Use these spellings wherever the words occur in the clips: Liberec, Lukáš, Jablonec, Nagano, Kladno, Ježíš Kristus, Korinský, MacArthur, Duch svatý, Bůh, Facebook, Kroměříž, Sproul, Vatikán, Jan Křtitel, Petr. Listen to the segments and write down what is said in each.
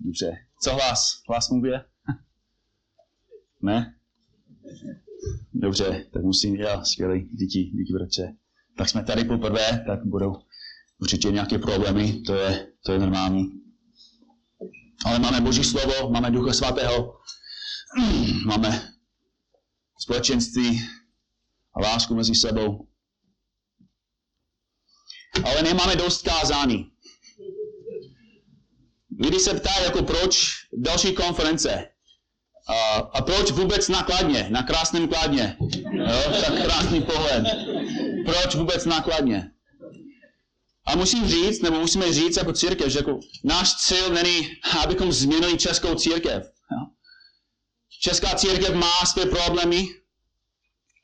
Dobře. Co hlas? Hlas mluvě? Ne? Dobře, tak musím já. Skvělý, díky, díky bratře. Tak jsme tady poprvé, tak budou určitě nějaké problémy, to je normální. Ale máme Boží slovo, máme Ducha svatého, máme společenství a lásku mezi sebou. Ale nemáme dost kázání. Lidé se ptají, jako proč další konference. A proč vůbec na Kladně, na krásném Kladně. Jo, tak krásný pohled. Proč vůbec na Kladně? A musíme říct jako církev, že jako náš cíl není, abychom změnili českou církev. Jo? Česká církev má své problémy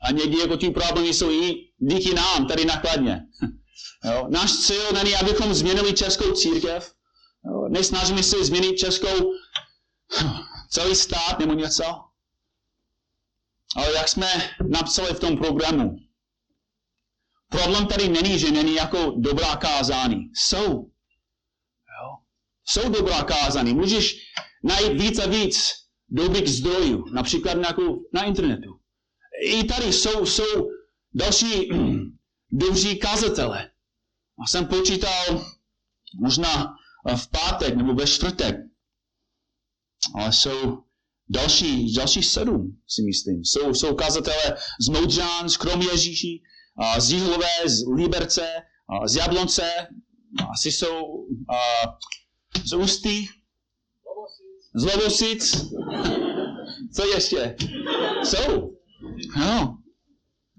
a někdy jako ty problémy jsou i díky nám, tady na Kladně. Jo? Náš cíl není, abychom změnili českou církev. Jo? Nesnažíme se změnit českou celý stát nebo něco. Ale jak jsme napsali v tom programu, problém tady není, že není jako dobrá kázání. Jsou dobrá kázání. Můžeš najít víc a víc dobrých zdrojů, například na internetu. I tady jsou další dobří kazatelé. A jsem počítal možná v pátek nebo ve čtvrtek. Ale jsou další 7, si myslím. Jsou kazatelé z Moudřan, z Kroměříží, z Jihlové, z Liberce, z Jablonce, asi jsou z Ústí, z Lovosic. Co ještě? Jsou. No.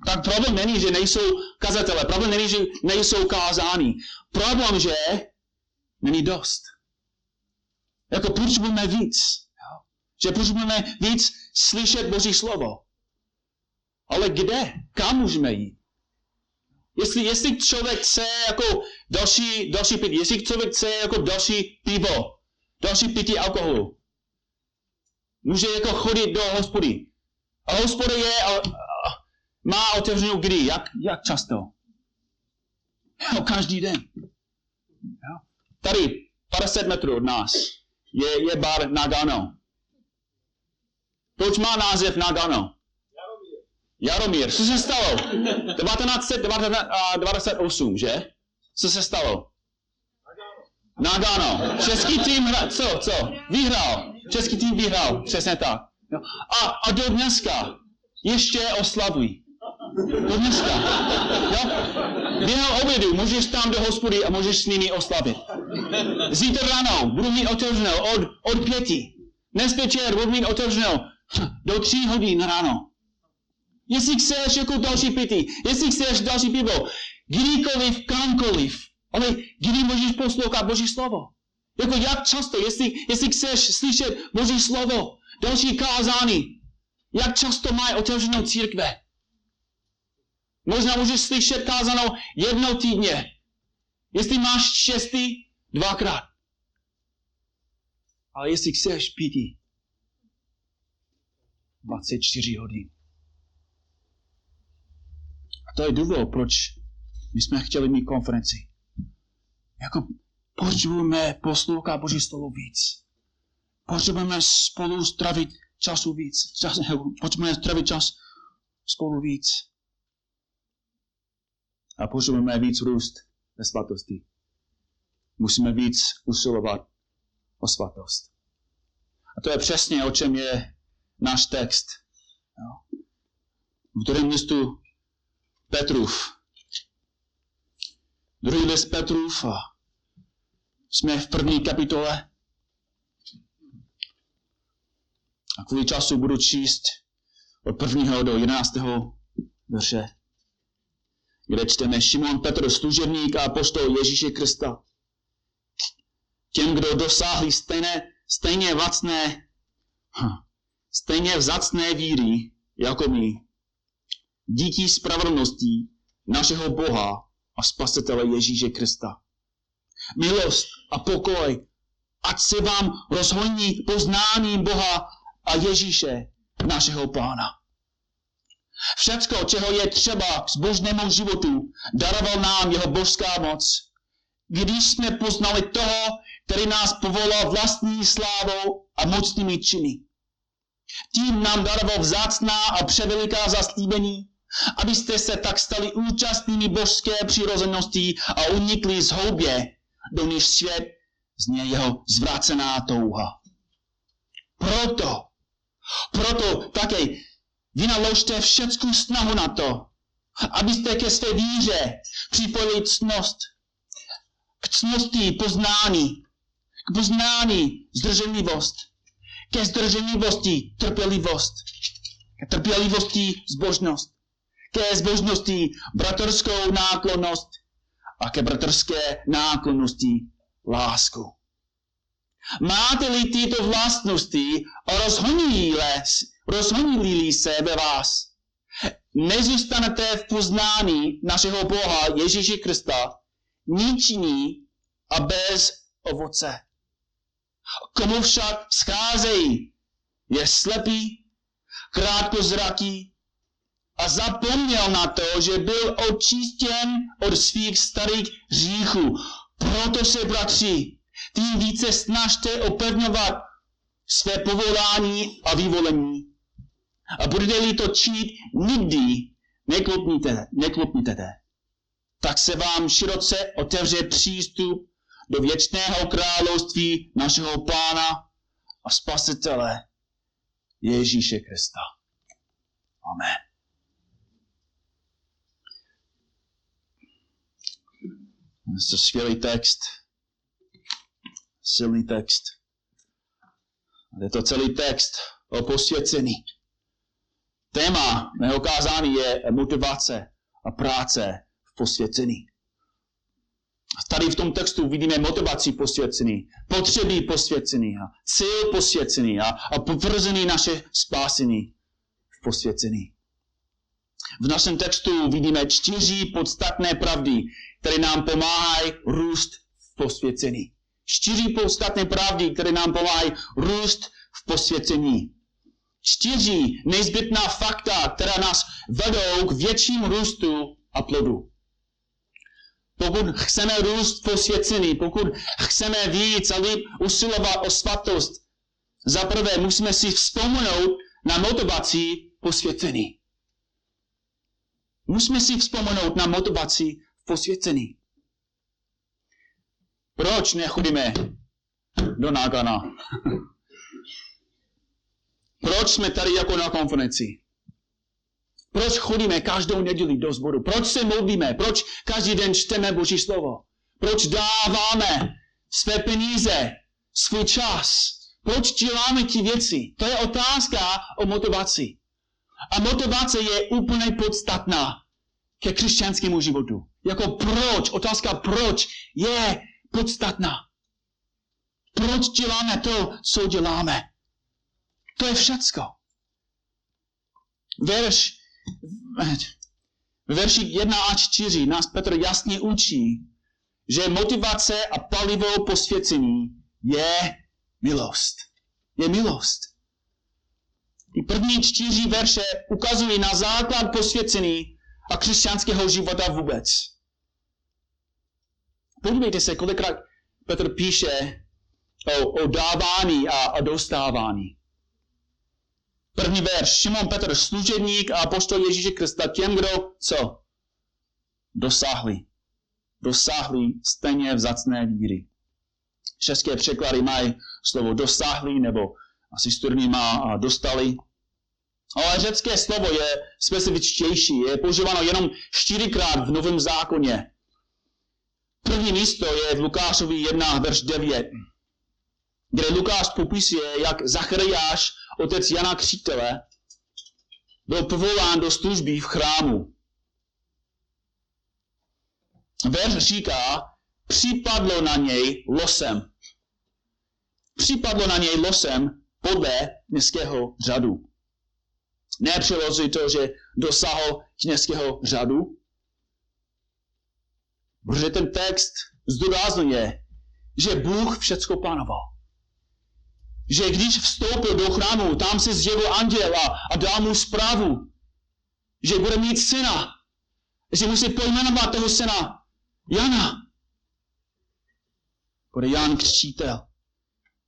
Tak problém není, že nejsou kazatelé. Problém není, že nejsou kázáni. Problém, že není dost. Jako potřebujeme víc. Že potřebujeme víc slyšet Boží slovo. Ale kde? Kam můžeme jít? Jestli člověk chce jako další pití, jestli člověk chce jako další pivo, další pití alkoholu, může jako chodit do hospody. A hospoda má otevřenou kdy? Jak často? No, každý den. Tady 50 metrů od nás je bar Nagano. Proč má název Nagano? Jaromír, co se stalo? 1928, že? Co se stalo? Nagano. Český tým vyhrál. Český tým vyhrál, přesně tak. A do dneska ještě oslavují. Do dneska. Jo? Během obědu můžeš tam do hospody a můžeš s nimi oslavit. Zítra ráno budu mít otevřenou od 5. Dnes večer budu mít otevřenou do 3 hodin ráno. Jestli chceš jako další pití, jestli chceš další pivo, kdykoliv, kamkoliv, ale kdy můžeš poslouchat Boží slovo. Jako jak často, jestli chceš slyšet Boží slovo, další kázání, jak často mají otevřenou církve. Možná můžeš slyšet kázanou jednou týdně. Jestli máš štěstí, 2krát. Ale jestli chceš pití, 24 hodin. To je důvod, proč my jsme chtěli mít konferenci. Jako potřebujeme poslouchat Boží slovo víc. Potřebujeme spolu strávit času víc. Potřebujeme strávit čas spolu víc. A potřebujeme víc růst ve svatosti. Musíme víc usilovat o svatost. A to je přesně, o čem je náš text. V druhém listu Petrův. Druhý list Petrův. Jsme v 1. kapitole. A kvůli času budu číst od 1. do 11. verše, kde čteme: Šimon Petr, služebník a apoštol Ježíše Krista, těm, kdo dosáhli stejně vzácné víry jako my, díky spravedlnosti našeho Boha a Spasitele Ježíše Krista. Milost a pokoj, ať se vám rozhoní poznáním Boha a Ježíše, našeho Pána. Všecko, čeho je třeba k zbožnému životu, daroval nám jeho božská moc když jsme poznali toho, který nás povolal vlastní slávou a mocnými činy. Tím nám daroval vzácná a převeliká zaslíbení, abyste se tak stali účastnými božské přirozenosti a unikli z houbě, do níž svět z něj jeho zvrácená touha. Proto také vynaložte všeckou snahu na to, abyste ke své víře připojili ctnost, k ctnosti poznání, k poznání zdrženlivost, ke zdrženlivosti trpělivost, ke trpělivosti zbožnost, ke zbožnosti bratrskou náklonnost a ke bratrské náklonnosti lásku. Máte-li tyto vlastnosti a rozhonili se ve vás, nezůstanete v poznání našeho Boha Ježíše Krista ničinní a bez ovoce. Komu však scházejí, je slepý, krátkozraký a zapomněl na to, že byl očištěn od svých starých hříchů. Proto se, bratři, tím více snažte opevňovat své povolání a vyvolení. A budete-li to činit, nikdy neklopněte. Tak se vám široce otevře přístup do věčného království našeho Pána a Spasitele Ježíše Krista. Amen. To je skvělý text. Silný text. Je to celý text o posvěcení. Téma mého kázání je motivace a práce v posvěcení. Tady v tom textu vidíme motivaci posvěcení, potřeby posvěcení, cíl posvěcení a potvrzení naše spásení v posvěcení. V našem textu vidíme 4 podstatné pravdy, které nám pomáhají růst v posvěcení. 4 podstatné pravdy, které nám pomáhají růst v posvěcení. 4 nezbytná fakta, která nás vedou k větším růstu a plodu. Pokud chceme růst v posvěcení, pokud chceme víc a líp usilovat o svatost, zaprvé musíme si vzpomenout na motivaci posvěcení. Musíme si vzpomenout na motivaci posvěcení. Proč nechodíme do Nagana? Proč jsme tady jako na konferenci? Proč chodíme každou neděli do sboru? Proč se modlíme? Proč každý den čteme Boží slovo? Proč dáváme své peníze, svůj čas? Proč děláme ty věci? To je otázka o motivaci. A motivace je úplně podstatná ke křesťanskému životu. Jako proč, otázka proč je podstatná. Proč děláme to, co děláme? To je všecko. Verši 1 až 4 nás Petr jasně učí, že motivace a palivo posvěcení je milost. Je milost. I první 4 verše ukazují na základ posvěcení a křesťanského života vůbec. Podívejte se, kolikrát Petr píše o dávání a dostávání. První verš. Šimon Petr, služebník a apoštol Ježíše Krista, těm, kdo co? Dosáhli stejně vzácné víry. České překlady mají slovo dosáhli, nebo asi studní má dostali. Ale řecké slovo je specifičtější. Je používáno jenom 4krát v Novém zákoně. První místo je v Lukášovi 1, verš 9, kde Lukáš popisuje, jak Zachariáš, otec Jana Křtitele, byl povolán do služby v chrámu. Verš říká, připadlo na něj losem. Připadlo na něj losem podle městského řádu. Nepřirozuji to, že dosáhl kněžského řádu, protože ten text zdůrazňuje, že Bůh všecko plánoval. Že když vstoupil do chrámu, tam se zjevil anděl a dal mu zprávu, že bude mít syna, že musí pojmenovat toho syna Jana. jako Jan Křtitel.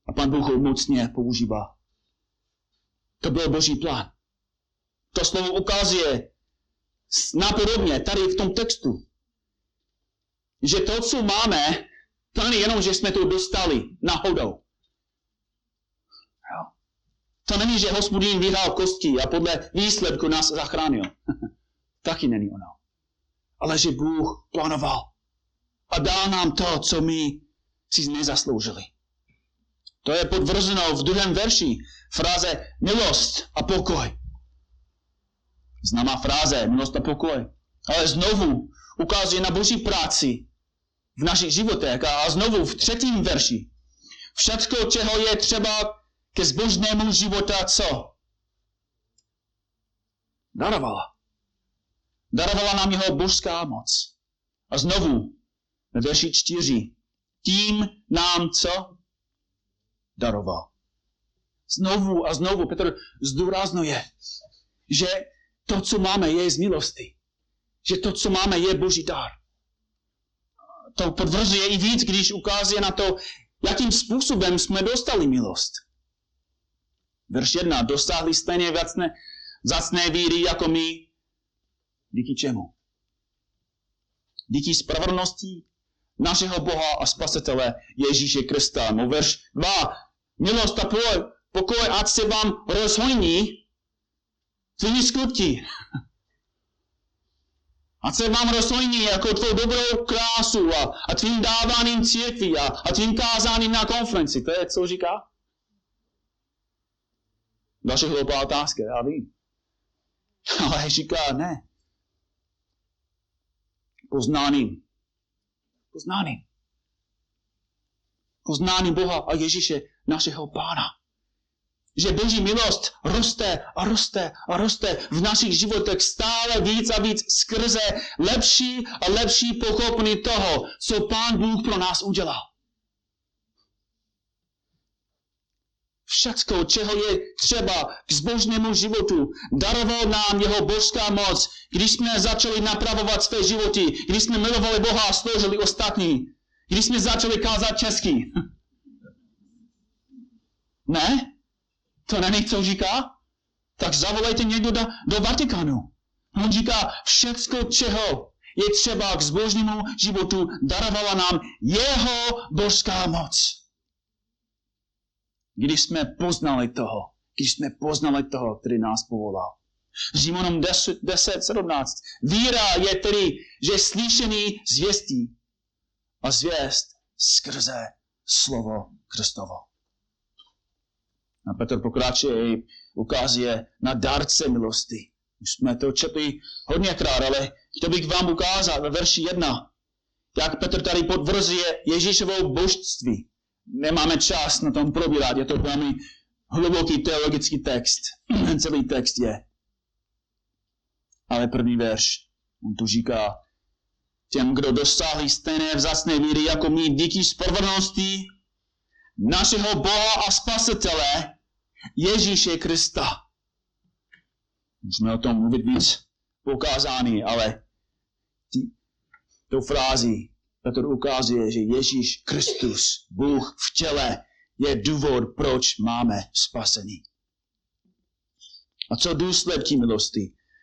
A Pan Bůh ho mocně používá. To byl Boží plán. To slovo ukazuje napodobně tady v tom textu, že to, co máme, to není jenom, že jsme to dostali náhodou. To není, že Hospodin vyhrál kostky a podle výsledku nás zachránil. Taky není ono. Ale že Bůh plánoval a dal nám to, co my si nezasloužili. To je potvrzeno v 2. verši fráze milost a pokoj. Známá fráze milost a pokoj. Ale znovu ukazuje na Boží práci v našich životech a znovu v 3. verši. Všecko, čeho je třeba ke zbožnému života, co? Darovala. Darovala nám jeho božská moc. A znovu ve verši 4. Tím nám co? Daroval. Znovu a znovu Petr zdůraznuje, že to, co máme, je z milosti. Že to, co máme, je Boží dar. To potvrzuje i víc, když ukazuje na to, jakým způsobem jsme dostali milost. Verš 1. Dosáhli stejně vzácné víry jako my. Díky čemu? Díky spravedlnosti našeho Boha a Spasitele Ježíše Krista. No verš 2. Milost a pokoj, ať se vám rozhojní tvými skutky. Ať se vám rozhojní jako tvou dobrou krásu a tvým dáváním církví a tvým kázáním na konferenci. To je, co říká? Další hloupá otázka, já vím. Ale říká, ne. Poznáním. Poznáním Boha a Ježíše, našeho Pána. Že Boží milost roste a roste a roste v našich životech stále víc a víc skrze lepší a lepší pochopení toho, co Pán Bůh pro nás udělal. Všecko, čeho je třeba k zbožnému životu, daroval nám jeho božská moc, když jsme začali napravovat své životy, když jsme milovali Boha a sloužili ostatní, když jsme začali kázat česky. Ne? To není, co říká? Tak zavolejte někdo do Vatikánu. On říká, všecko, čeho je třeba k zbožnému životu, darovala nám jeho božská moc. Když jsme poznali toho, který nás povolal. Římanům 10:17. Víra je tedy, že slyšení zvěstí a zvěst skrze slovo Kristovo. A Petr pokračuje i ukazuje na dárce milosti. Už jsme to četli hodněkrát, ale chtěl bych vám ukázat ve verši 1, jak Petr tady potvrzuje Ježíšovo božství. Nemáme čas na tom probírat, je to velmi hluboký teologický text. Celý text je. Ale první verš, on tu říká, těm, kdo dosáhli stejné vzácné víry jako my, díky spravedlnosti našeho Boha a Spasitele Ježíše Krista. Můžeme o tom mluvit víc pokázány, ale tou frází Petr ukazuje, že Ježíš Kristus, Bůh v těle, je důvod, proč máme spasení. A co důsledky milosti?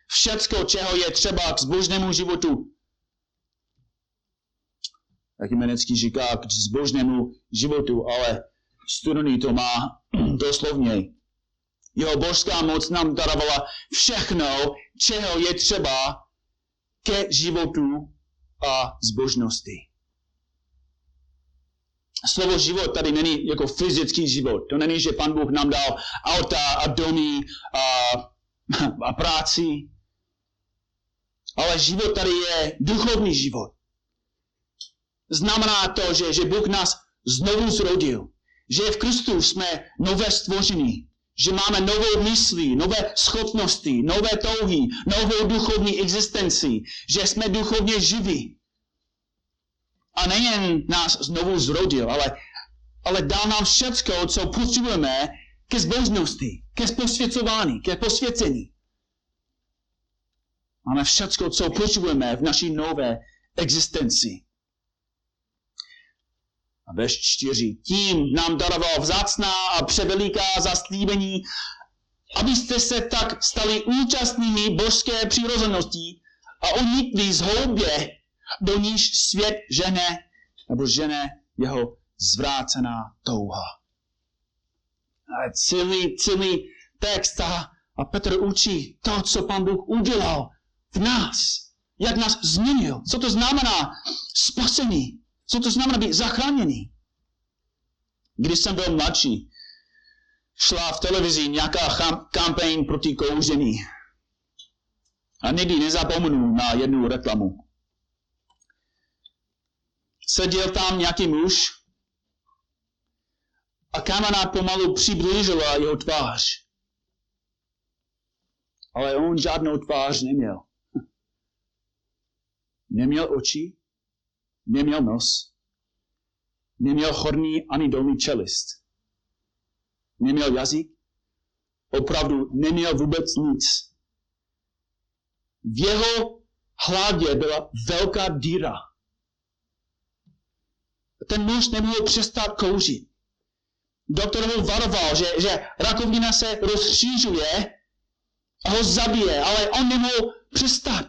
Všecko, čeho je třeba k zbožnému životu. Jak Jmenecký říká, k zbožnému životu, ale studný to má doslovněji. Jeho božská moc nám darovala všechno, čeho je třeba ke životu a zbožnosti. Slovo život tady není jako fyzický život. To není, že Pan Bůh nám dal auta a domy a práci. Ale život tady je duchovní život. Znamená to, že Bůh nás znovu zrodil. Že v Kristu jsme nové stvoření. Že máme nové mysli, nové schopnosti, nové touhy, novou duchovní existenci, že jsme duchovně živí. A nejen nás znovu zrodil, ale dal nám všecko, co potřebujeme ke zbožnosti, ke posvěcování, ke posvěcení. Máme všecko, co potřebujeme v naší nové existenci. A verš 4. Tím nám daroval vzácná a převeliká zaslíbení, abyste se tak stali účastnými božské přirozenosti a unikli zhoubě, do níž svět žene, nebo žene jeho zvrácená touha. A celý text a Petr učí to, co Pán Bůh udělal v nás. Jak nás změnil. Co to znamená spasení. Co to znamená být zachráněný. Když jsem byl mladší, šla v televizi nějaká kampaň proti kouření. A nikdy nezapomenu na jednu reklamu. Seděl tam nějaký muž a kamera pomalu přiblížila jeho tvář. Ale on žádnou tvář neměl. Neměl oči, neměl nos, neměl horní ani dolní čelist, neměl jazyk, opravdu neměl vůbec nic. V jeho hlavě byla velká díra. Ten muž nemohl přestat kouřit. Doktor ho varoval, že rakovina se rozšířuje a ho zabije, ale on nemohl přestat.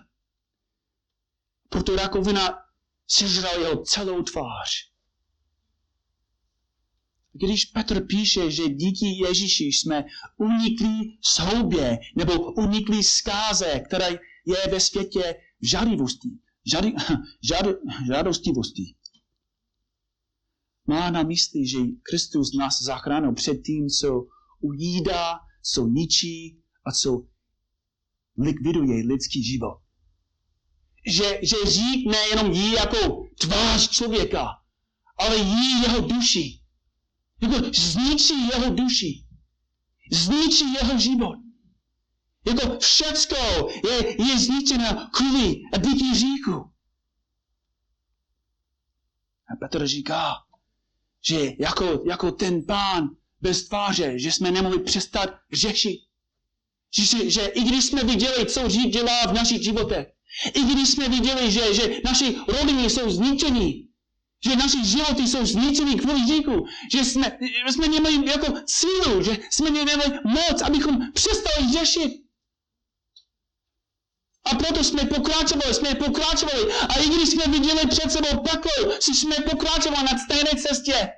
Proto rakovina sežral jeho celou tvář. Když Petr píše, že díky Ježíši jsme unikli zhoubě nebo unikli zkáze, která je ve světě žádostivosti. Má na mysli, že Kristus nás zachránil před tím, co ujídá, co ničí a co likviduje lidský život. Že řík nejenom jí jako tvář člověka, ale jí jeho duši. Jako zničí jeho duši. Zničí jeho život. Jako všecko je zničeno kvůli a díky říku. A Petr říká, že jako ten pán bez tváře, že jsme nemohli přestat řešit. Že i když jsme viděli, co řík dělá v našich životech, i když jsme viděli, že naši rodiny jsou zničení, že naši životy jsou zničený kvůli říku, že jsme neměli jako sílu, že jsme neměli moc, abychom přestali řešit. A proto jsme pokračovali. A i když jsme viděli před sebou peklo, jsme pokračovali na stejné cestě.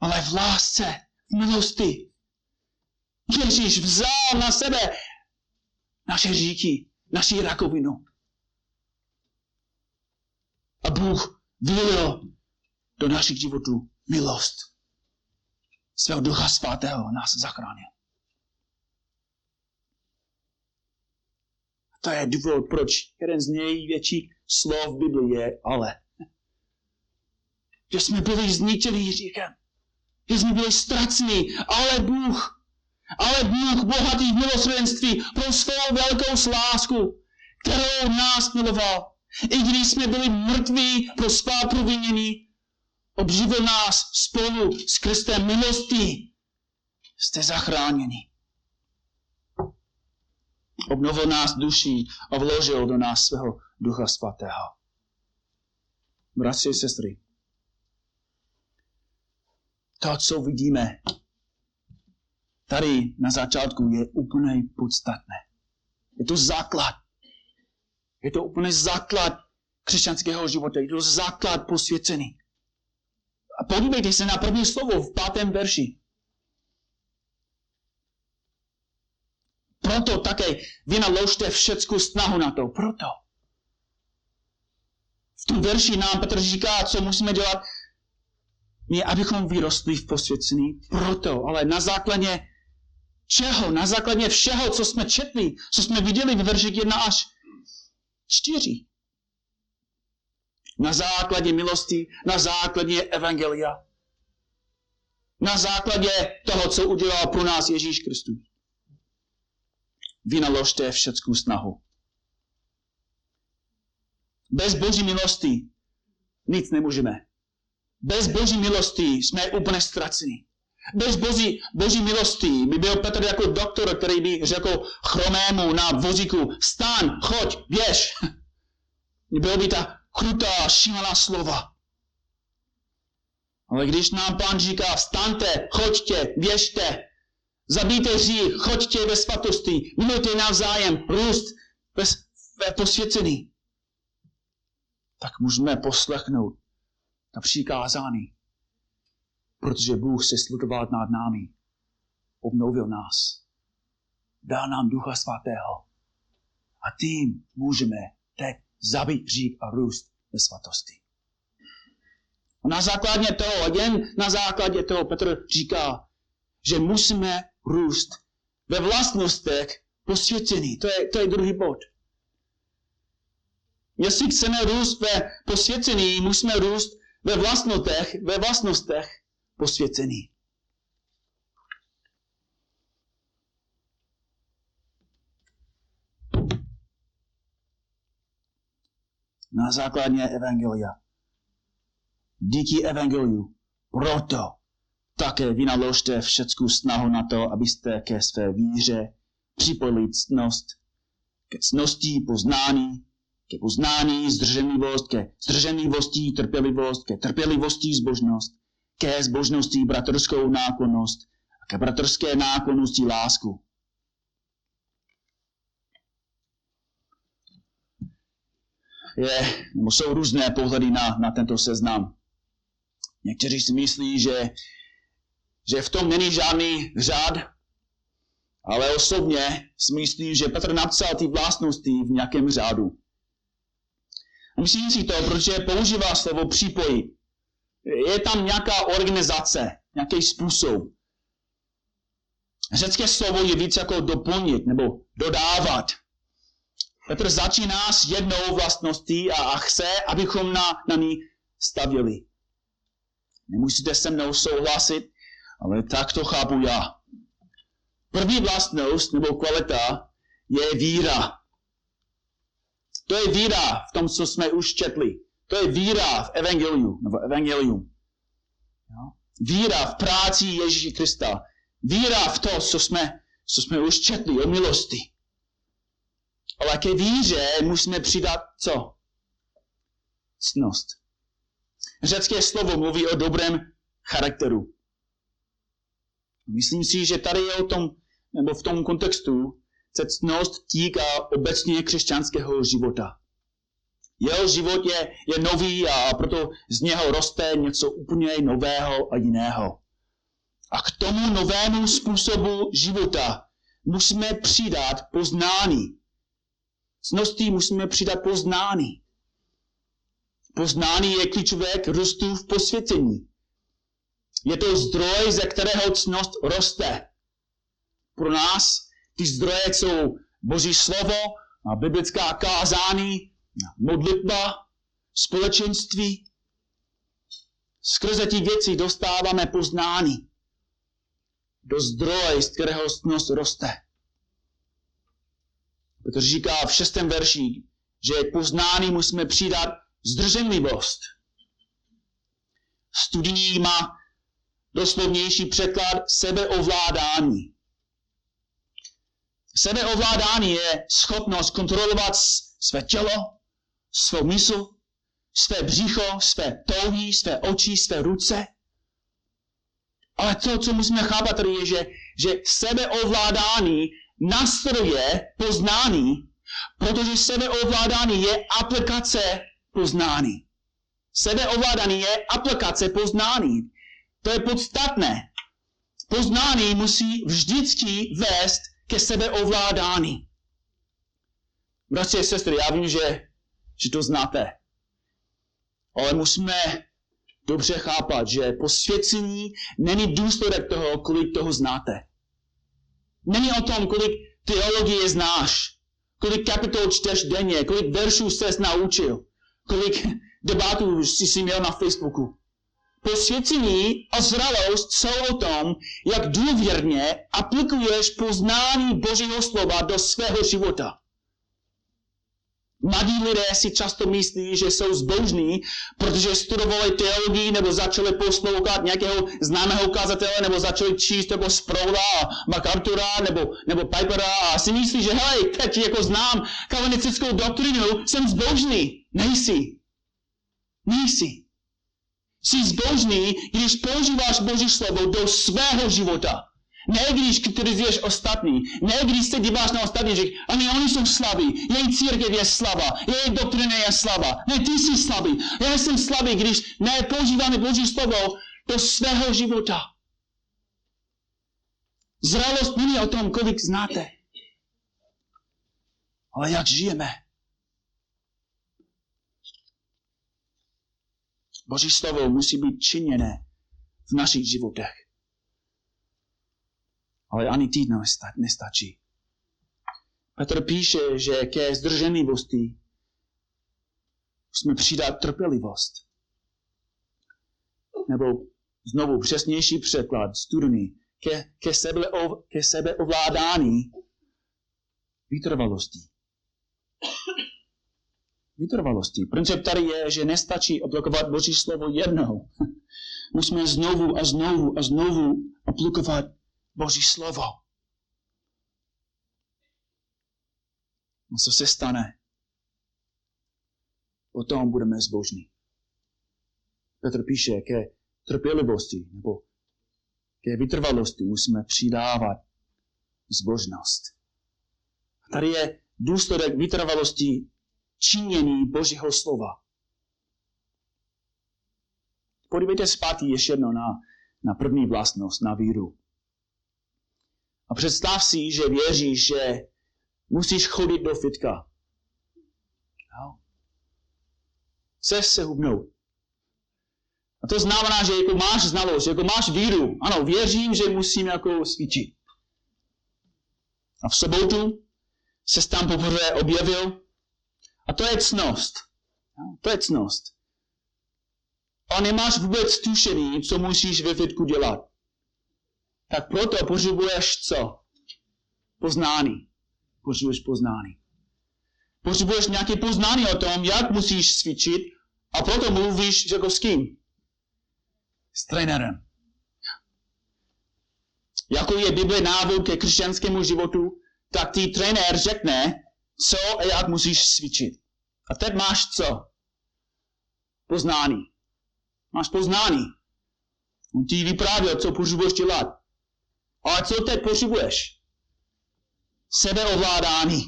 Ale v lásce, v milosti, Ježíš vzal na sebe naše říky, naši rakovinu. A Bůh vylil do našich životů milost. Svého Ducha svatého nás zachránil. To je důvod, proč jeden z největších slov Bible je ale. Že jsme byli zničeni hříchem. Že jsme byli ztraceni, ale Bůh bohatý v milosrdenství pro svou velkou lásku, kterou nás miloval. I když jsme byli mrtví pro svá provinění, obživil nás spolu s Kristem milostí. Jste zachráněni. Obnovil nás duší a vložil do nás svého Ducha svatého. Bratři a sestry, to, co vidíme tady na začátku, je úplně podstatné. Je to základ. Je to úplně základ křesťanského života. Je to základ posvěcení. A podívejte se na první slovo v 5. verši. Proto také vynaložte všecku snahu na to. Proto. V tom verši nám Petr říká, co musíme dělat. My, abychom vyrostli v posvěcení. Proto, ale na základě čeho? Na základě všeho, co jsme četli, co jsme viděli v verších 1-4. Na základě milosti, na základě evangelia. Na základě toho, co udělal pro nás Ježíš Kristus. Vynaložte všeckou snahu. Bez Boží milosti nic nemůžeme. Bez Boží milosti jsme úplně ztraceni. Bez Boží milosti by byl Petr jako doktor, který by řekl chromému na vozíku, vstaň, choď, běž. Byl by ta krutá, šílená slova. Ale když nám Pán říká, vstaňte, choďte, běžte, zabijte hřích, choďte ve svatosti, milujte navzájem, růst ve posvěcení, tak můžeme poslechnout na přikázání, protože Bůh se sledoval nad námi, obnovil nás, dal nám Ducha svatého a tím můžeme teď zabít hřích a růst ve svatosti. A na základě toho Petr říká, že musíme růst ve vlastnostech posvěcení. To je druhý bod. Jestli chceme růst ve posvěcení, musíme růst ve vlastnostech posvěcení. Na základě evangelia. Díky evangeliu. Proto také vynaložte všeckou snahu na to, abyste ke své víře připojili ctnost, ke ctnosti poznání, ke poznání zdrženlivost, ke zdrženlivosti trpělivost, ke trpělivosti zbožnost, ke zbožnosti bratrskou náklonnost a ke bratrské náklonnosti lásku. Jsou různé pohledy na tento seznam. Někteří si myslí, že v tom není žádný řád, ale osobně si myslím, že Petr napsal ty vlastnosti v nějakém řádu. Myslím si to, protože používá slovo připojit. Je tam nějaká organizace, nějaký způsob. Řecké slovo je víc jako doplnit nebo dodávat. Petr začíná s jednou vlastností a chce, abychom na ní stavěli. Nemusíte se mnou souhlasit, ale tak to chápu já. První vlastnost nebo kvalita je víra. To je víra v tom, co jsme už četli. To je víra v evangeliu, nebo evangelium. Víra v práci Ježíše Krista. Víra v to, co jsme už četli o milosti. Ale ke víře musíme přidat co? Ctnost. Řecké slovo mluví o dobrém charakteru. Myslím si, že tady je o tom, nebo v tom kontextu se ctnost týká obecně křesťanského života. Jeho život je nový a proto z něho roste něco úplně nového a jiného. A k tomu novému způsobu života musíme přidat poznání. Ctnosti musíme přidat poznání. Poznání je klíčové k růstu v posvěcení. Je to zdroj, ze kterého ctnost roste. Pro nás ty zdroje jsou Boží slovo, biblická kázání, modlitba, společenství. Skrze ty věci dostáváme poznání. Do zdroje, z kterého ctnost roste. Petr říká v 6. verši, že poznání musíme přidat zdrženlivost. Studijní má doslovnější překlad sebeovládání. Sebeovládání je schopnost kontrolovat své tělo, svou mysl, své břicho, své touhy, své oči, své ruce. Ale to, co musíme chápat, je, že sebeovládání nástroje poznání, protože sebeovládání je aplikace poznání. Sebeovládání je aplikace poznání. To je podstatné. Poznání musí vždycky vést ke sebeovládání. Bratři a sestry, já vím, že to znáte. Ale musíme dobře chápat, že posvěcení není důsledek toho, kolik toho znáte. Není o tom, kolik teologie znáš, kolik kapitol čteš denně, kolik veršů ses naučil, kolik debatů jsi měl na Facebooku. Posvěcení a zralost jsou o tom, jak důvěrně aplikuješ poznání Božího slova do svého života. Mladí lidé si často myslí, že jsou zbožní, protože studovali teologii nebo začali poslouchat nějakého známého kazatele nebo začali číst jako Sproula, MacArthura nebo Pipera a si myslí, že hej, teď jako znám kanonickou doktrinu, jsem zbožný. Nejsi. Nejsi. Jsi zbožný, když používáš Boží slovo do svého života. Ne když kritizuješ ostatní, ne když se díváš na ostatní, že oni jsou slabí, její církev je slabá, její doktrina je slabá. Ne, ty jsi slabý, já jsem slabý, když nepoužíváme Boží slovo do svého života. Zralost není o tom, kolik znáte, ale jak žijeme. Boží slovo musí být činěné v našich životech. Ale ani týdne nestačí. Petr píše, že ke zdrženlivosti musíme přidat trpělivost. Nebo znovu přesnější překlad, studijní, ke sebeovládání vytrvalostí. Vytrvalostí. Princip tady je, že nestačí aplikovat Boží slovo jednou. Musíme znovu aplikovat Boží slovo. A co se stane? Potom budeme zbožní. Petr píše, ke trpělivosti nebo ke vytrvalosti musíme přidávat zbožnost. A tady je důsledek vytrvalosti činění Božího slova. Podívejte zpátky ještě jednou na první vlastnost, na víru. A představ si, že věříš, že musíš chodit do fitka. No. Chceš se hubnout. A to znamená, že jako máš znalost, jako máš víru. Ano, věřím, že musím jako svíčit. A v sobotu se tam poprvé objevil. A to je ctnost. No, to je ctnost. A nemáš vůbec tušení, co musíš ve fitku dělat. Tak proto potřebuješ co? Poznání. Potřebuješ poznání. Potřebuješ nějaké poznání o tom, jak musíš cvičit, a proto mluvíš jako s kým? S trenérem. Jako je Bible návod ke křesťanskému životu, tak ti trenér řekne, co a jak musíš cvičit. A teď máš co? Poznání. Máš poznání. On ti vyprávěl, co potřebuješ dělat. Ale co teď potřebuješ? Sebeovládání.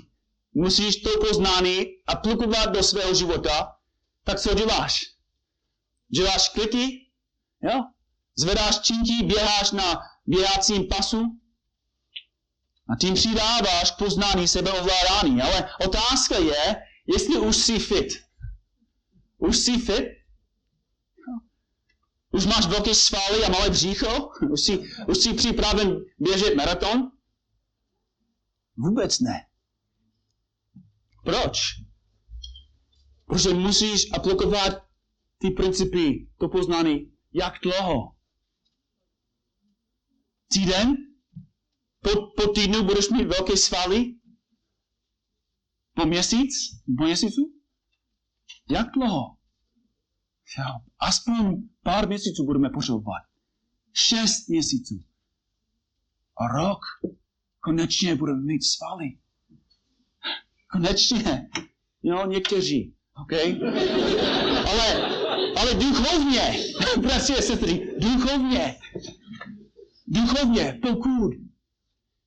Musíš to poznání aplikovat do svého života. Tak co děláš? Děláš kliky? Jo? Zvedáš činky, běháš na běhacím pasu? A tím přidáváš k poznání sebeovládání. Ale otázka je, jestli už jsi fit. Už jsi fit? Už máš velké svaly a malé břícho? Už jsi připraven běžet maraton? Vůbec ne. Proč? Protože musíš aplikovat ty principy, to poznání, jak dlouho? Týden? Po týdnu budeš mít velké svaly? Po měsíc? Po měsícu? Jak dlouho? Jo, aspoň pár měsíců budeme potřebovat. 6 měsíců. A rok. Konečně budeme mít svaly. Konečně. Jo, někteří. Okay? Ale duchovně. Bratři a sestry, duchovně. Duchovně, pokud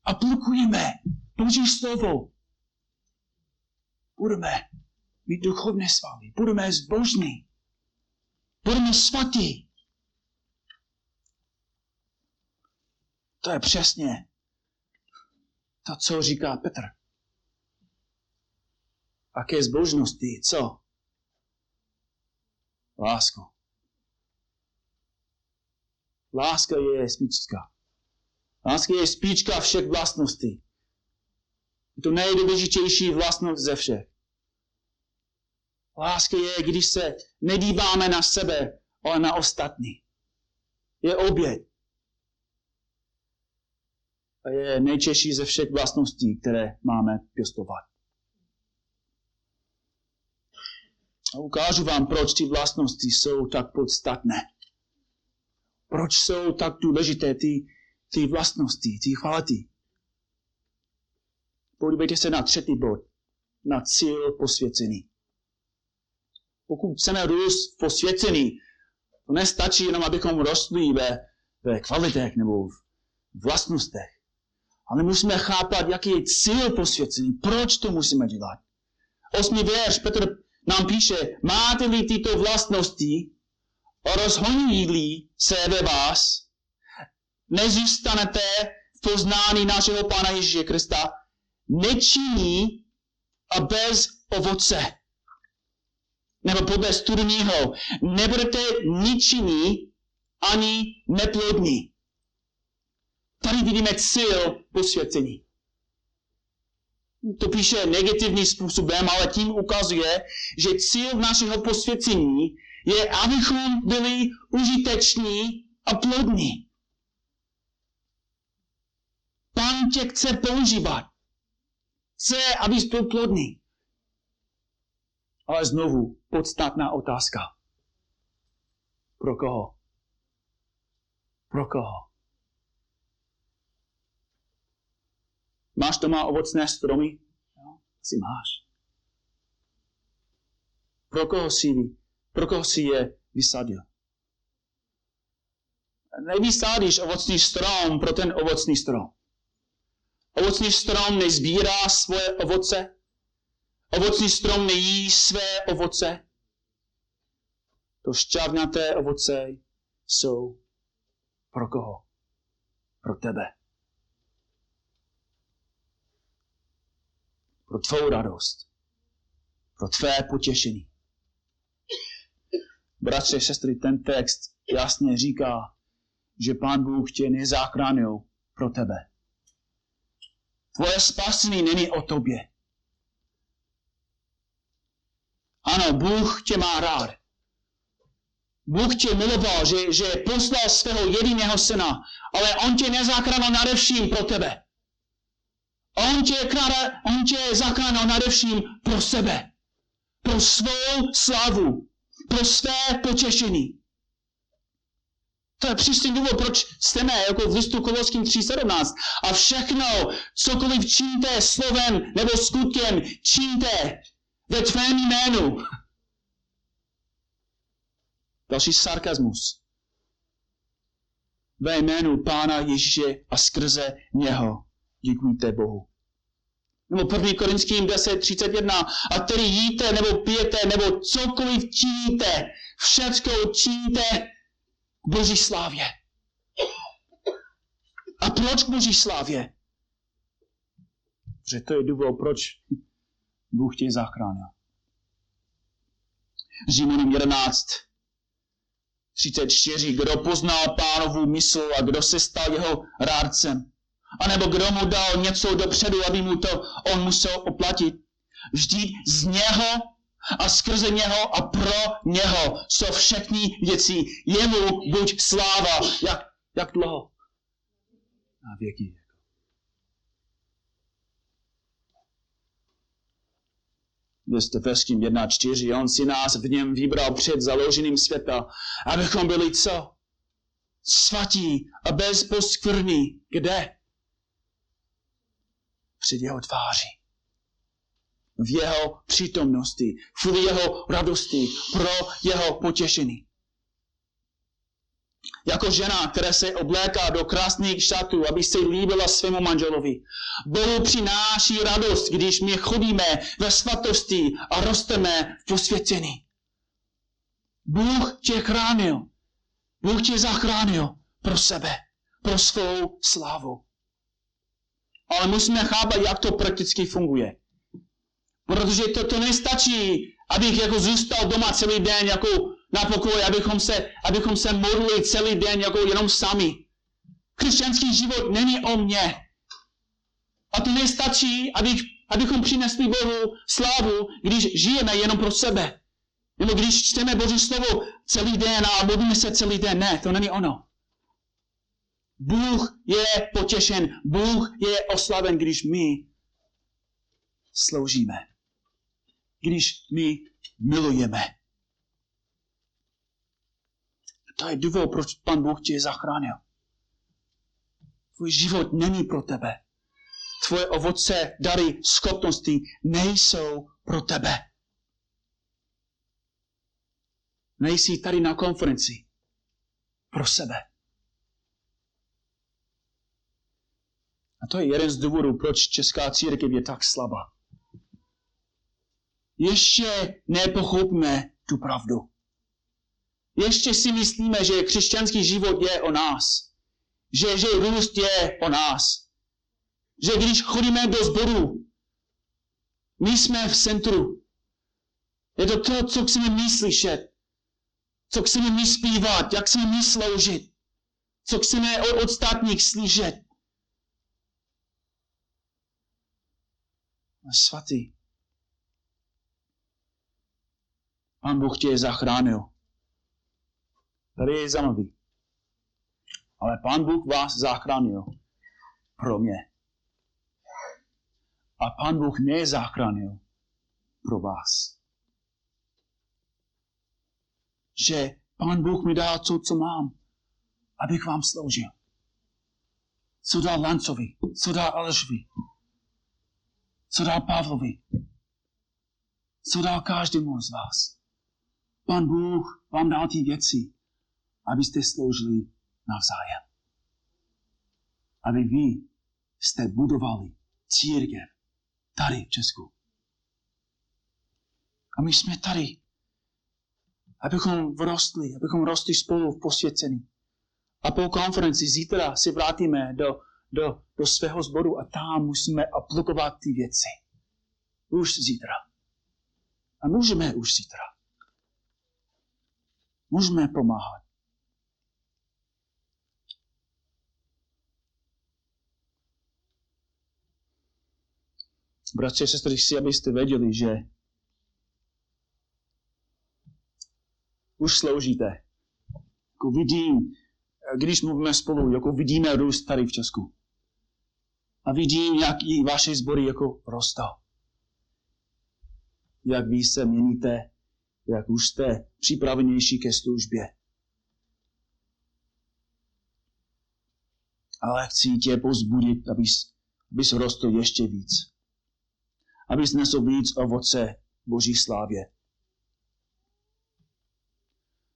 aplikujeme Boží slovo, budeme mít duchovné svaly. Budeme zbožní. Budeme svatí. To je přesně to, co říká Petr. A ke zbožnosti, co? Láska. Láska je spíčka. Láska je spíčka všech vlastností. Je to nejdůležitější vlastnost ze všech. Láska je, když se nedíváme na sebe, ale na ostatní. Je oběť. A je nejčešší ze všech vlastností, které máme pěstovat. A ukážu vám, proč ty vlastnosti jsou tak podstatné. Proč jsou tak důležité ty vlastnosti, ty kvality. Podívejte se na třetí bod. Na cíl posvěcení. Pokud chceme růst posvěcený, to nestačí jenom, abychom rostli ve kvalitách nebo v vlastnostech. Ale musíme chápat, jaký je cíl posvěcení, proč to musíme dělat. 8. verš, Petr nám píše, máte-li tyto vlastnosti, rozhoní-li se ve vás, nezůstanete v poznání našeho Pána Ježíše Krista, nečiní a bez ovoce. Nebo podle studijního, nebudete ničinní ani neplodní. Tady vidíme cíl posvěcení. To píše negativním způsobem, ale tím ukazuje, že cíl našeho posvěcení je, abychom byli užiteční a plodní. Pán tě chce používat. Chce, abys byl plodný. Ale znovu podstatná otázka. Pro koho? Pro koho? Máš doma ovocné stromy? No, asi máš. Pro koho jsi je vysadil? Nevysádíš ovocný strom pro ten ovocný strom. Ovocný strom nezbírá svoje ovoce. Ovocný strom nejí své ovoce. To šťavnaté ovoce jsou pro koho? Pro tebe. Pro tvou radost. Pro tvé potěšení. Bratře, sestry, ten text jasně říká, že Pán Bůh tě nezachránil pro tebe. Tvoje spasení není o tobě. Ano, Bůh tě má rád. Bůh tě miloval, že poslal svého jediného syna, ale on tě nezachránil nadevším pro tebe. On tě zachránil nadevším pro sebe. Pro svou slavu. Pro své potěšení. To je příští důvod, proč jsme, jako v listu Kolským 3.17. A všechno, cokoliv činíte slovem nebo skutkem, činíte ve tvém jménu. Další sarkazmus. Ve jménu Pána Ježíše a skrze něho. Děkujte Bohu. Nebo 1. Korinským 10.31. A tedy jíte, nebo pijete, nebo cokoliv činíte, všechno činíte k Boží slávě. A proč k Boží slávě? Protože to je důvod, proč Bůh tě zachránil. Římanům 11.34. Kdo poznal Pánovu mysl a kdo se stal jeho rádcem? A nebo kdo mu dal něco dopředu, aby mu to on musel oplatit. Vždyť z něho a skrze něho a pro něho jsou všechny věci. Jemu buď sláva. Jak dlouho? Na věky. V Efeským 1.4. On si nás v něm vybral před založením světa, abychom byli co? Svatí a bezposkvrní. Kde? Před jeho tváří, v jeho přítomnosti, kvůli jeho radosti, pro jeho potěšení. Jako žena, která se obléká do krásných šatů, aby se líbila svému manželovi. Bohu přináší radost, když my chodíme ve svatosti a rosteme v posvěcení. Bůh tě chránil. Bůh tě zachránil pro sebe, pro svou slávu. Ale musíme chápat, jak to prakticky funguje. Protože to nestačí, abych jako zůstal doma celý den jako na pokoji, abychom se modlili celý den jako jenom sami. Křesťanský život není o mně. A to nestačí, abychom přinesli Bohu slávu, když žijeme jenom pro sebe. Nebo když čteme Boží slovo celý den a modlíme se celý den. Ne, to není ono. Bůh je potěšen, Bůh je oslaven, když my sloužíme, když my milujeme. To je důvod, proč Pán Bůh tě zachránil. Tvůj život není pro tebe. Tvoje ovoce, dary, schopnosti nejsou pro tebe. nejsi tady na konferenci pro sebe. A to je jeden z důvodů, proč česká církev je tak slabá. Ještě nepochopíme tu pravdu. Ještě si myslíme, že křesťanský život je o nás. Že růst je o nás. Že když chodíme do sboru, my jsme v centru. Je to to, co chceme my slyšet. Co chceme my zpívat, jak chceme my sloužit. Co chceme od ostatních slyšet. Svatý. Pán Bůh tě zachránil. Tady je zajímavý. Ale Pán Bůh vás zachránil. Pro mě. A Pán Bůh mě zachránil. Pro vás. Že Pán Bůh mi dá to, co mám. Abych vám sloužil. Co dá Lancovi. Co dá Alešovi. Co dá Pavlovi. Co dá každému z vás. Pán Bůh vám dal ty věci, abyste sloužili navzájem. Aby vy jste budovali církev tady v Česku. A my jsme tady, abychom rostli spolu v posvěcení. A po konferenci zítra se vrátíme do svého sboru a tam musíme aplikovat ty věci. Už zítra. A můžeme už zítra. Můžeme pomáhat. Bratři a sestry, chci, abyste věděli, že už sloužíte. Jako vidím, když mluvíme spolu, jako vidíme růst tady v Česku. A vidím, jak i vaše sbory jako rostou. Jak vy se měníte, jak už jste připravenější ke službě. Ale chci tě povzbudit, abys rostl ještě víc. Abys nesl víc ovoce Boží slávě.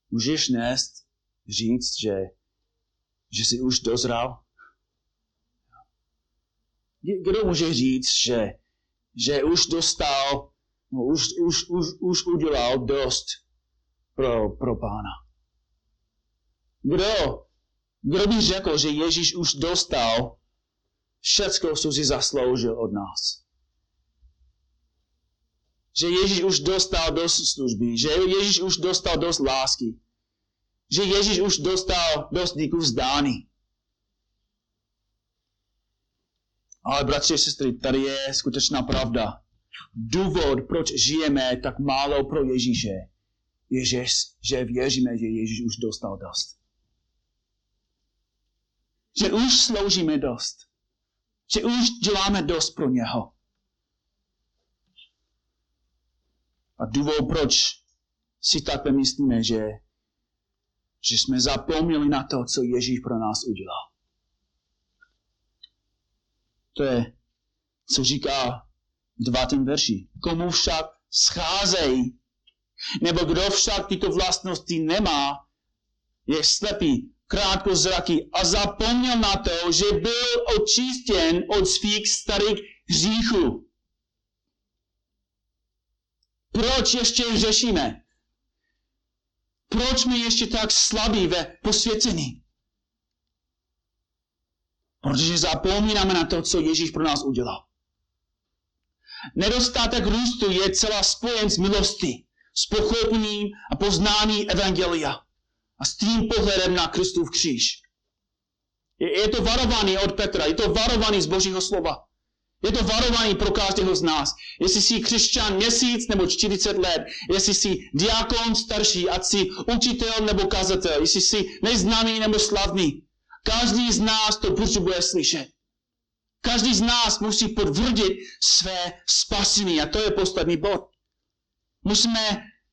Můžeš nést říct, že jsi už dozral? Kdo může říct, že už dostal, už udělal dost pro Pána? Kdo by řekl, že Ježíš už dostal všecko, co si zasloužil od nás? Že Ježíš už dostal dost služby, že Ježíš už dostal dost lásky, že Ježíš už dostal dost díků vzdání. Ale bratři a sestry, tady je skutečná pravda. Důvod, proč žijeme tak málo pro Ježíše, je, že věříme, že Ježíš už dostal dost. Že už sloužíme dost. Že už děláme dost pro něho. A důvod, proč si tak myslíme, že jsme zapomněli na to, co Ježíš pro nás udělal. To je, co říká v 9. verši. Komu však scházejí, nebo kdo však tyto vlastnosti nemá, je slepý, krátkozraký a zapomněl na to, že byl očištěn od svých starých hříchů. Proč ještě řešíme? Proč jsme ještě tak slabí ve posvěcení? Protože zapomínáme na to, co Ježíš pro nás udělal. Nedostatek růstu je celá spojen s milostí, s pochopením a poznání evangelia a s tím pohledem na Kristův kříž. Je to varování od Petra, je to varování z Božího slova. Je to varování pro každého z nás. Jestli jsi křesťan měsíc nebo 40 let, jestli jsi diakon starší, ať jsi učitel nebo kazatel, jestli jsi neznámý nebo slavný. Každý z nás to potřebuje slyšet. Každý z nás musí potvrdit své spasení. A to je podstatný bod. Musíme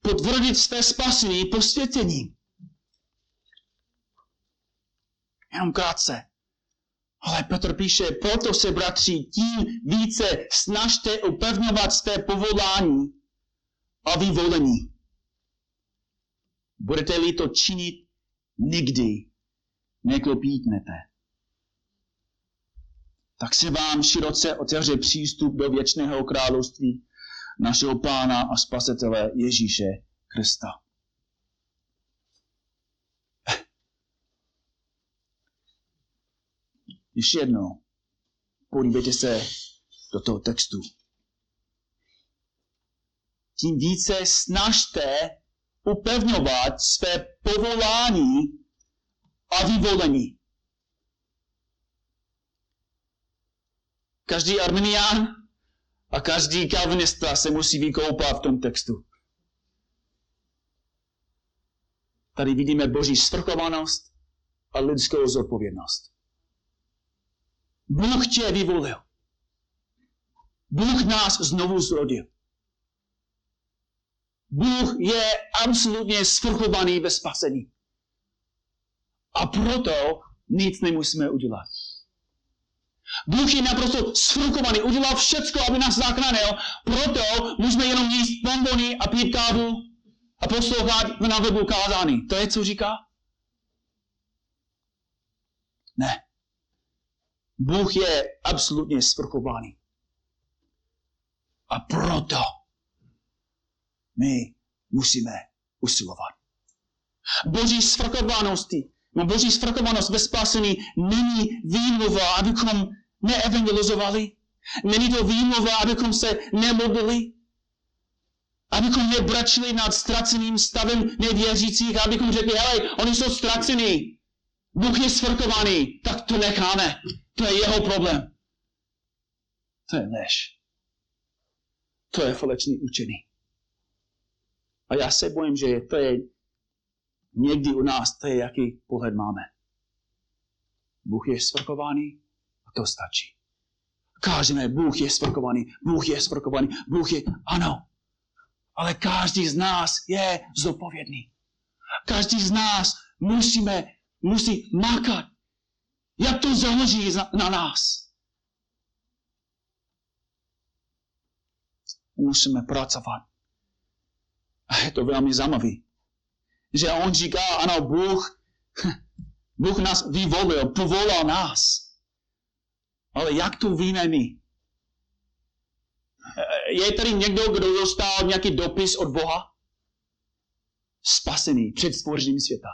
potvrdit své spasení posvěcením. Jenom krátce. Ale Petr píše, proto se, bratři, tím více snažte upevňovat své povolání a vyvolení. Budete-li to činit, nikdy neklopítnete. Tak se vám široce otevře přístup do věčného království našeho Pána a Spasitele Ježíše Krista. Ještě jednou, podívejte se do toho textu. Tím více snažte upevňovat své povolání a vyvolení. Každý Arminián a každý kalvinista se musí vykoupat v tom textu. Tady vidíme Boží svrchovanost a lidskou zodpovědnost. Bůh tě vyvolil. Bůh nás znovu zrodil. Bůh je absolutně svrchovaný ve spasení. A proto nic nemusíme udělat. Bůh je naprosto svrchovaný, udělal všecko, aby nás zachránil, proto můžeme jenom jíst bonbony a pít kávu a poslouchat na webu kázání. To je, co říká? Ne. Bůh je absolutně svrchovaný. A proto my musíme usilovat. Boží svrchovanost ve spasení není výmluva, abychom neevangelizovali. Není to výmluva, abychom se nemodlili. Abychom nebračili nad ztraceným stavem nevěřících. Abychom řekli, hele, oni jsou ztracený. Bůh je svrchovaný. Tak to necháme. To je jeho problém. To je lež. To je falešný učení. A já se bojím, že to je někdy u nás, to je jaký pohled máme. Bůh je svrchovaný a to stačí. Každý Bůh je svrchovaný, Bůh je svrchovaný, Bůh je... Ano, ale každý z nás je zodpovědný. Každý z nás musí makat. Jak to záleží na nás? Musíme pracovat. A je to velmi zajímavé, že on říká, ano, Bůh nás vyvolil, povolal nás. Ale jak to víme my? Je tady někdo, kdo dostal nějaký dopis od Boha? Spasený před stvořením světa.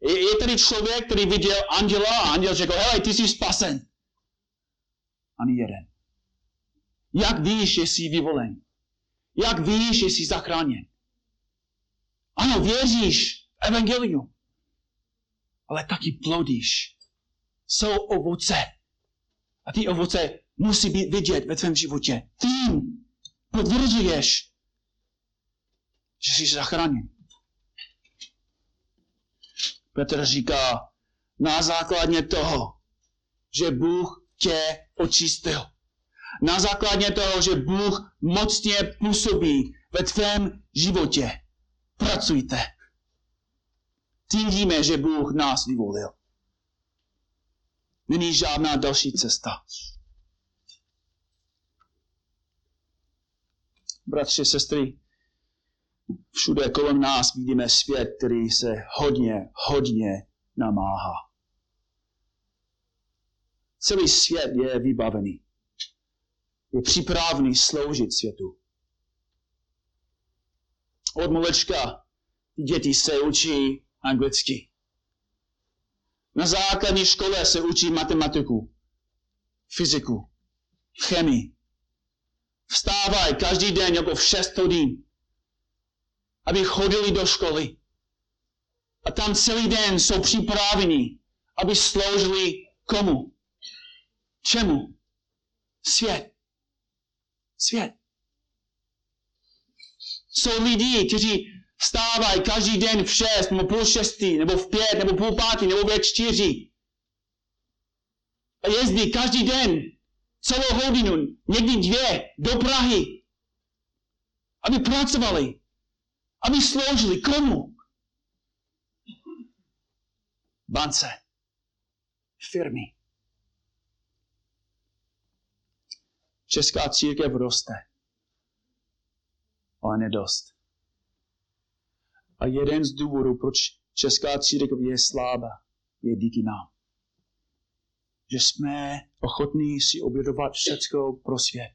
Je tady člověk, který viděl anděla a anděl řekl, hele, ty jsi spasen. Ani jeden. Jak víš, že jsi vyvolen? Jak víš, že jsi zachráněn? Ano, věříš evangeliu, ale taky plodíš. Jsou ovoce. A ty ovoce musí být vidět ve tvém životě. Tím potvrzuješ, že jsi zachráněn. Petr říká, na základě toho, že Bůh tě očistil. Na základě toho, že Bůh mocně působí ve tvém životě. Pracujte. Tím víme, že Bůh nás vyvolil. Není žádná další cesta. Bratři, sestry, všude kolem nás vidíme svět, který se hodně namáhá. Celý svět je vybavený. Je připravený sloužit světu. Od malečka děti se učí anglicky. Na základní škole se učí matematiku, fyziku, chemii. Vstávají každý den jako v 6 hodin, aby chodili do školy. A tam celý den jsou připraveni, aby sloužili komu? Čemu? Svět. Jsou lidi, kteří vstávají každý den v 6, nebo půl 6, nebo v 5, nebo půl 5, nebo ve 4. A jezdí každý den, celou hodinu, někdy 2, do Prahy. Aby pracovali. Aby sloužili. Komu? Bance. Firmy. Česká církev roste, ale nedost. A jeden z důvodů, proč česká církev je slabá, je díky nám. Že jsme ochotní si obětovat všecko pro svět.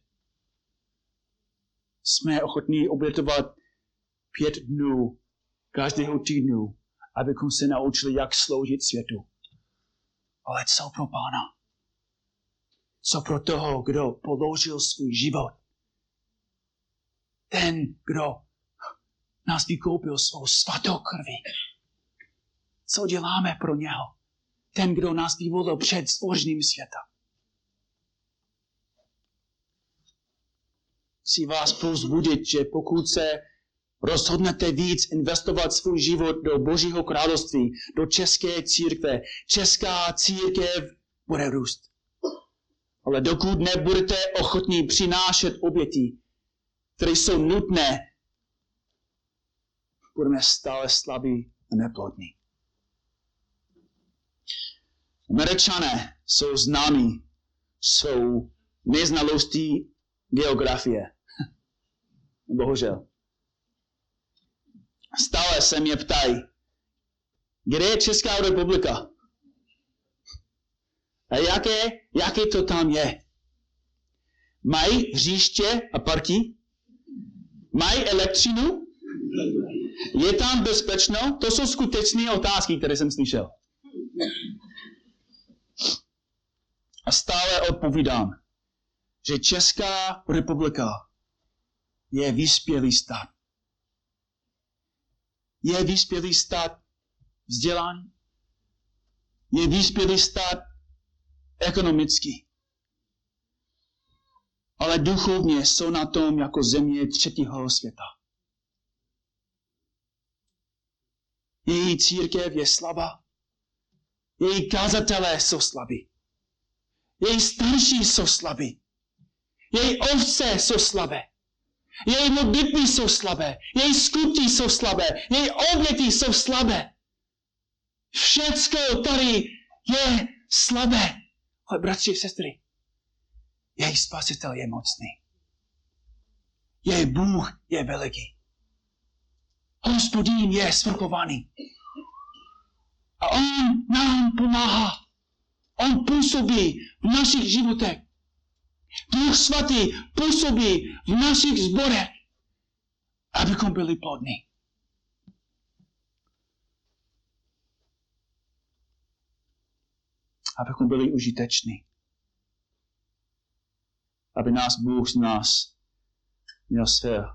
Jsme ochotní obětovat 5 dnů každého týdnu, abychom se naučili, jak sloužit světu. Ale co pro Pána? Co pro toho, kdo položil svůj život? Ten, kdo nás vykoupil svou svatou krví. Co děláme pro něho? Ten, kdo nás vyvolil před stvořením světa. Chci vás povzbudit, že pokud se rozhodnete víc investovat svůj život do Božího království, do české církve, česká církev bude růst. Ale dokud nebudete ochotní přinášet oběti, které jsou nutné, budeme stále slabí a neplodní. Američané jsou známí svou neznalostí geografie. Bohužel. Stále se mě ptají, kde je Česká republika? A jaké to tam je? Mají hřiště a parky? Mají elektřinu? Je tam bezpečno? To jsou skutečné otázky, které jsem slyšel. A stále odpovídám, že Česká republika je vyspělý stát. Je vyspělý stát vzdělání. Je vyspělý stát ekonomický. Ale duchovně jsou na tom jako země třetího světa. Její církev je slabá. Její kázatelé jsou slabí. Její starší jsou slabí. Její ovce jsou slabé. Její modlitby jsou slabé. Její skutky jsou slabé. Její oběty jsou slabé. Všecko tady je slabé. Ale bratři a sestry, její spasitel je mocný. Její Bůh je veliký. Hospodin je svrchovaný. A on nám pomáhá. On působí v našich životech. Duch svatý působí v našich zborech, abychom byli plodní. Abychom byli užiteční. Aby nás Bůh z nás měl své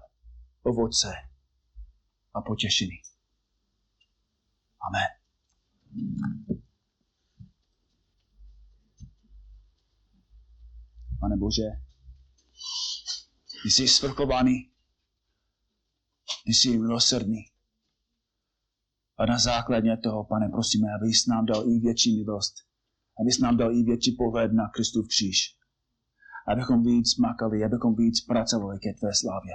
ovoce a potěšení. Amen. Pane Bože, ty jsi svrchovaný, ty jsi milosrdný. A na základě toho, Pane, prosíme, aby jsi nám dal i větší milost, aby jsi nám dal i větší pohled na Kristův kříž, abychom víc makali, abychom víc pracovali ke tvé slávě.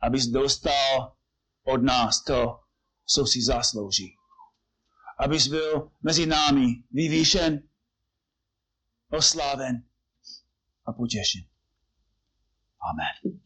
Aby jsi dostal od nás to, co si zaslouží. Aby jsi byl mezi námi vyvýšen, osláven a potěšen. Amen.